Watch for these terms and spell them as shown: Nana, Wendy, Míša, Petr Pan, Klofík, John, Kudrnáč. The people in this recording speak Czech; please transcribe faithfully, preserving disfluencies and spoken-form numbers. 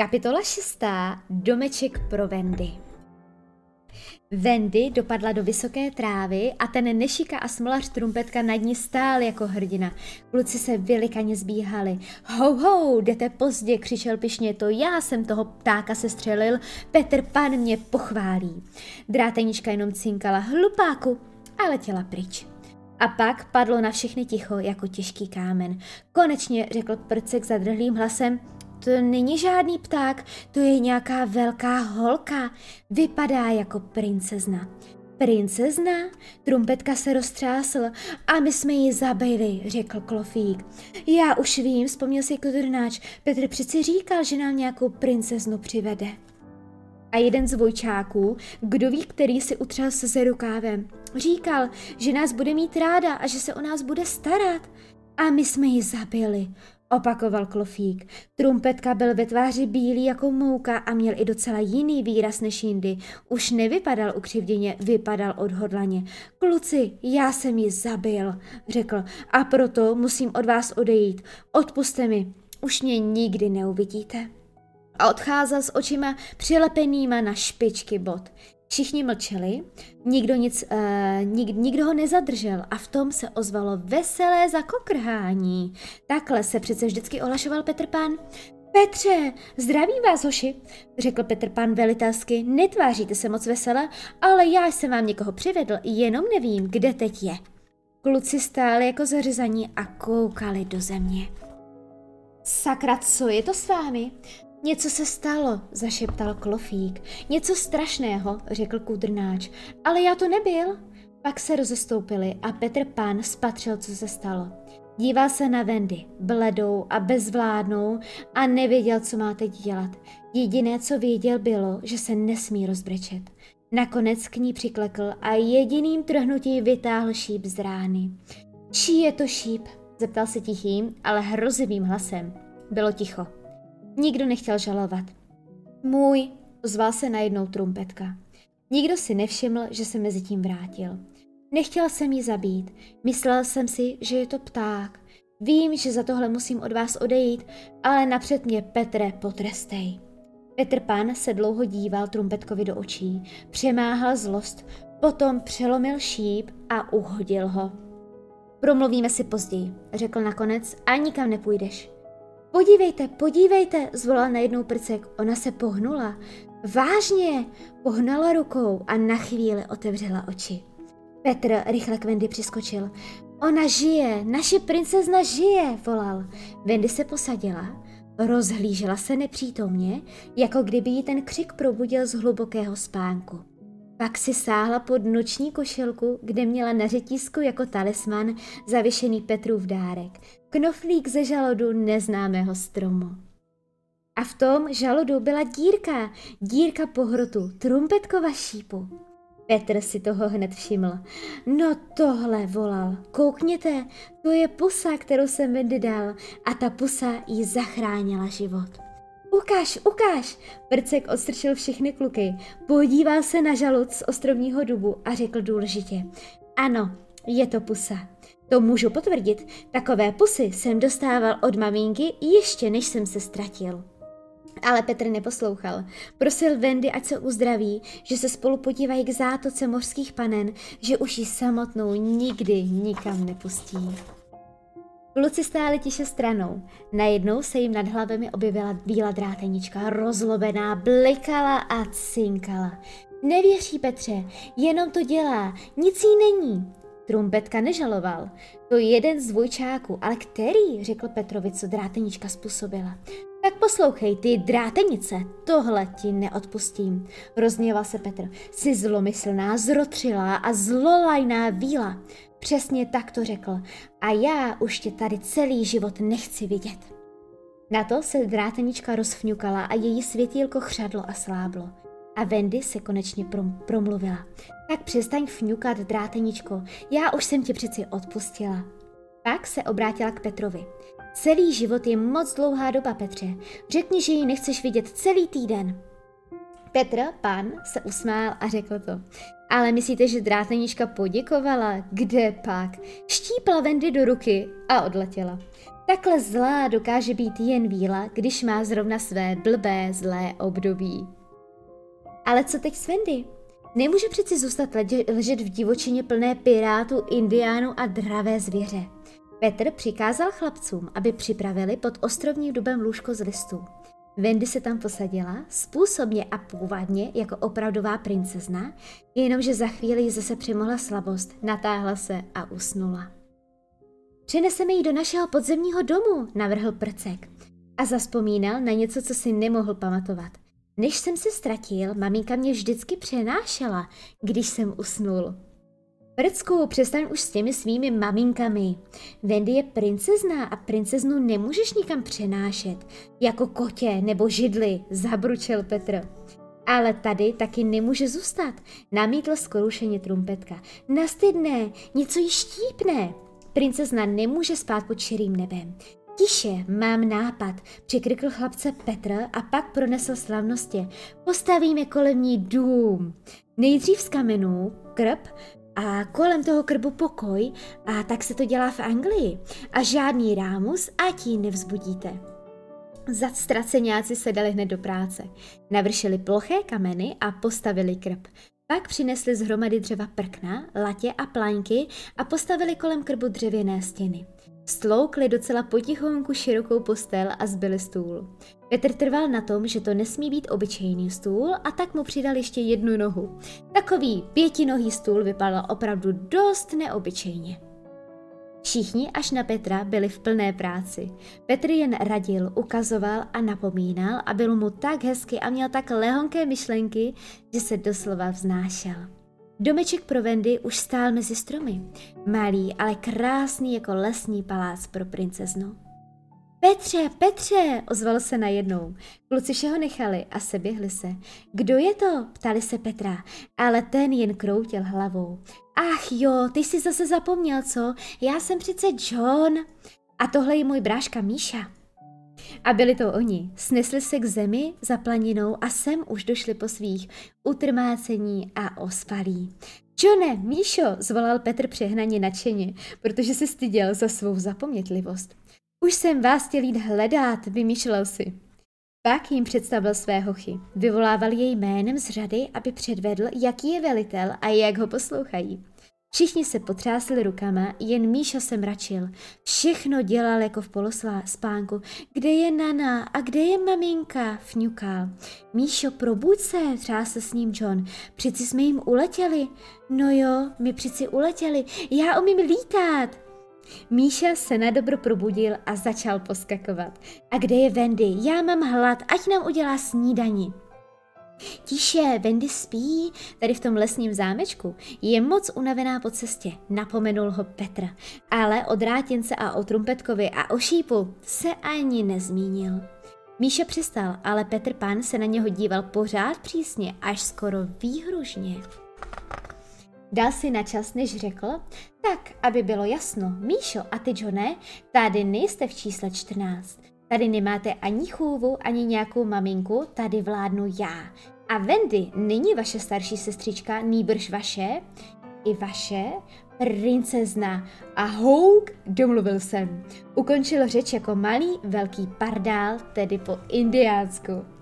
Kapitola šestá. Domeček pro Wendy. Wendy dopadla do vysoké trávy a ten Nešika a smolař Trumpetka nad ní stál jako hrdina. Kluci se vylikaně zbíhali. Hou, hou, jdete pozdě, křičel pyšně, to já jsem toho ptáka sestřelil, Petr Pan mě pochválí. Drátenička jenom cinkala hlupáku a letěla pryč. A pak padlo na všechny ticho jako těžký kámen. Konečně řekl Prcek zadrhlým hlasem, to není žádný pták, to je nějaká velká holka. Vypadá jako princezna. Princezna? Trumpetka se roztřásl a my jsme ji zabili, řekl Klofík. Já už vím, vzpomněl si Kudrnáč. Petr přeci říkal, že nám nějakou princeznu přivede. A jeden z vojčáků, kdo ví, který si utřel se ze rukávem, říkal, že nás bude mít ráda a že se o nás bude starat. A my jsme ji zabili, opakoval Klofík. Trumpetka byl ve tváři bílý jako mouka a měl i docela jiný výraz než jindy. Už nevypadal ukřivděně, vypadal odhodlaně. Kluci, já jsem ji zabil, řekl, a proto musím od vás odejít. Odpusťte mi, už mě nikdy neuvidíte. A odcházel s očima přilepenýma na špičky bot. Všichni mlčeli, nikdo, nic, eh, nik, nikdo ho nezadržel a v tom se ozvalo veselé zakokrhání. Takhle se přece vždycky ohlašoval Petr Pan. Petře, zdravím vás, hoši, řekl Petr Pan velitelsky. Netváříte se moc vesele, ale já jsem vám někoho přivedl, jenom nevím, kde teď je. Kluci stáli jako zařezaní a koukali do země. Sakra, co je to s vámi? Něco se stalo, zašeptal Klofík. Něco strašného, řekl Kudrnáč. Ale já to nebyl. Pak se rozestoupili a Petr Pan spatřil, co se stalo. Díval se na Wendy, bledou a bezvládnou, a nevěděl, co má teď dělat. Jediné, co věděl, bylo, že se nesmí rozbrečet. Nakonec k ní přiklekl a jediným trhnutím vytáhl šíp z rány. Čí je to šíp? Zeptal se tichým, ale hrozivým hlasem. Bylo ticho. Nikdo nechtěl žalovat. Můj, ozval se najednou Trumpetka. Nikdo si nevšiml, že se mezi tím vrátil. Nechtěl jsem ji zabít. Myslel jsem si, že je to pták. Vím, že za tohle musím od vás odejít, ale napřed mě, Petre, potrestej. Petr Pan se dlouho díval Trumpetkovi do očí, přemáhal zlost, potom přelomil šíp a uhodil ho. Promluvíme si později, řekl nakonec, a nikam nepůjdeš. Podívejte, podívejte, zvolal najednou Prcek. Ona se pohnula. Vážně, pohnala rukou a na chvíli otevřela oči. Petr rychle k Wendy přiskočil. Ona žije, naše princezna žije, volal. Wendy se posadila, rozhlížela se nepřítomně, jako kdyby jí ten křik probudil z hlubokého spánku. Pak si sáhla pod noční košilku, kde měla na řetízku jako talisman zavěšený Petrův dárek. Knoflík ze žaludu neznámého stromu. A v tom žaludu byla dírka, dírka po hrotu Trumpetkova šípu. Petr si toho hned všiml. No tohle, volal, koukněte, to je pusa, kterou jsem Wendy dal, a ta pusa jí zachránila život. Ukáž, ukáž, Prcek odstrčil všechny kluky, podíval se na žalud z ostrovního dubu a řekl důležitě. Ano, je to pusa. To můžu potvrdit, takové pusy jsem dostával od maminky ještě než jsem se ztratil. Ale Petr neposlouchal. Prosil Wendy, ať se uzdraví, že se spolu podívají k zátoce mořských panen, že už ji samotnou nikdy nikam nepustí. Kluci stáli tiše stranou. Najednou se jim nad hlavami objevila bílá drátenička, rozlobená, blikala a cinkala. Nevěří, Petře, jenom to dělá, nic jí není. Trumpetka nežaloval. To je jeden z dvojčáků, ale který, řekl Petrovi, co drátenička způsobila. Tak poslouchej, ty drátenice, tohle ti neodpustím, rozněval se Petr. Jsi zlomyslná, zrotřilá a zlolajná víla. Přesně tak to řekl. A já už tě tady celý život nechci vidět. Na to se drátenička rozfňukala a její světílko chřadlo a sláblo. A Wendy se konečně promluvila. Tak přestaň fňukat, dráteničko, já už jsem tě přeci odpustila. Pak se obrátila k Petrovi. Celý život je moc dlouhá doba, Petře. Řekni, že ji nechceš vidět celý týden. Petr Pan se usmál a řekl to. Ale myslíte, že drátenička poděkovala? Kde pak? Štípla Wendy do ruky a odletěla. Takhle zlá dokáže být jen Víla, když má zrovna své blbé, zlé období. Ale co teď s Wendy? Nemůže přeci zůstat ležet v divočině plné pirátů, indiánů a dravé zvěře. Petr přikázal chlapcům, aby připravili pod ostrovním dubem lůžko z listů. Wendy se tam posadila, způsobně a původně jako opravdová princezna, jenomže za chvíli ji zase přemohla slabost, natáhla se a usnula. Přeneseme ji do našeho podzemního domu, navrhl Prcek. A zazpomínal na něco, co si nemohl pamatovat. Než jsem se ztratil, maminka mě vždycky přenášela, když jsem usnul. Prcku, přestaň už s těmi svými maminkami. Wendy je princezna a princeznu nemůžeš nikam přenášet. Jako kotě nebo židli, zabručel Petr. Ale tady taky nemůže zůstat, namítl skorušeně trumpetka. Nastydne, něco ji štípne. Princezna nemůže spát pod širým nebem. Tiše, mám nápad, přikrikl chlapce Petr a pak pronesl slavnosti. Postavíme kolem ní dům. Nejdřív z kamenů, krb a kolem toho krbu pokoj, a tak se to dělá v Anglii. A žádný rámus, ať ji nevzbudíte. Zatraceňáci se dali hned do práce. Navršili ploché kameny a postavili krb. Pak přinesli z hromady dřeva prkna, latě a plaňky a postavili kolem krbu dřevěné stěny. Stloukli docela potichonku širokou postel a zbyli stůl. Petr trval na tom, že to nesmí být obyčejný stůl, a tak mu přidal ještě jednu nohu. Takový pětinohý stůl vypadal opravdu dost neobyčejně. Všichni až na Petra byli v plné práci. Petr jen radil, ukazoval a napomínal a bylo mu tak hezky a měl tak lehonké myšlenky, že se doslova vznášel. Domeček pro Wendy už stál mezi stromy. Malý, ale krásný jako lesní palác pro princeznu. Petře, Petře, ozval se najednou. Kluci všeho nechali a seběhli se. Kdo je to? Ptali se Petra, ale ten jen kroutil hlavou. Ach jo, ty jsi zase zapomněl, co? Já jsem přece John. A tohle je můj bráška Míša. A byli to oni. Snesli se k zemi za planinou a sem už došli po svých utrmácení a ospalí. Johne, Míšo, zvolal Petr přehnaně nadšeně, protože se styděl za svou zapomnětlivost. Už jsem vás chtěl jít hledat, vymýšlel si. Pak jim představil své hochy. Vyvolával jej jménem z řady, aby předvedl, jaký je velitel a jak ho poslouchají. Všichni se potřásli rukama, jen Míša se mračil. Všechno dělal jako v polospánku. Kde je Nana a kde je maminka? Fňukal. Míšo, probuď se, třásl s ním John. Přeci jsme jim uletěli. No jo, my přeci uletěli. Já umím lítat. Míša se nadobro probudil a začal poskakovat. A kde je Wendy? Já mám hlad, ať nám udělá snídani. Tiše, Wendy spí tady v tom lesním zámečku. Je moc unavená po cestě, napomenul ho Petr. Ale o drátince a o trumpetkovi a o šípu se ani nezmínil. Míša přestal, ale Petr Pan se na něho díval pořád přísně, až skoro výhružně. Dal si na čas, než řekl, tak, aby bylo jasno, Míšo a ty, Johne, tady nejste v čísle čtrnáct. Tady nemáte ani chůvu, ani nějakou maminku, tady vládnu já. A Wendy není vaše starší sestřička, nýbrž vaše, i vaše, princezna. A houk, domluvil jsem. Ukončil řeč jako malý, velký pardál, tedy po indiánsku.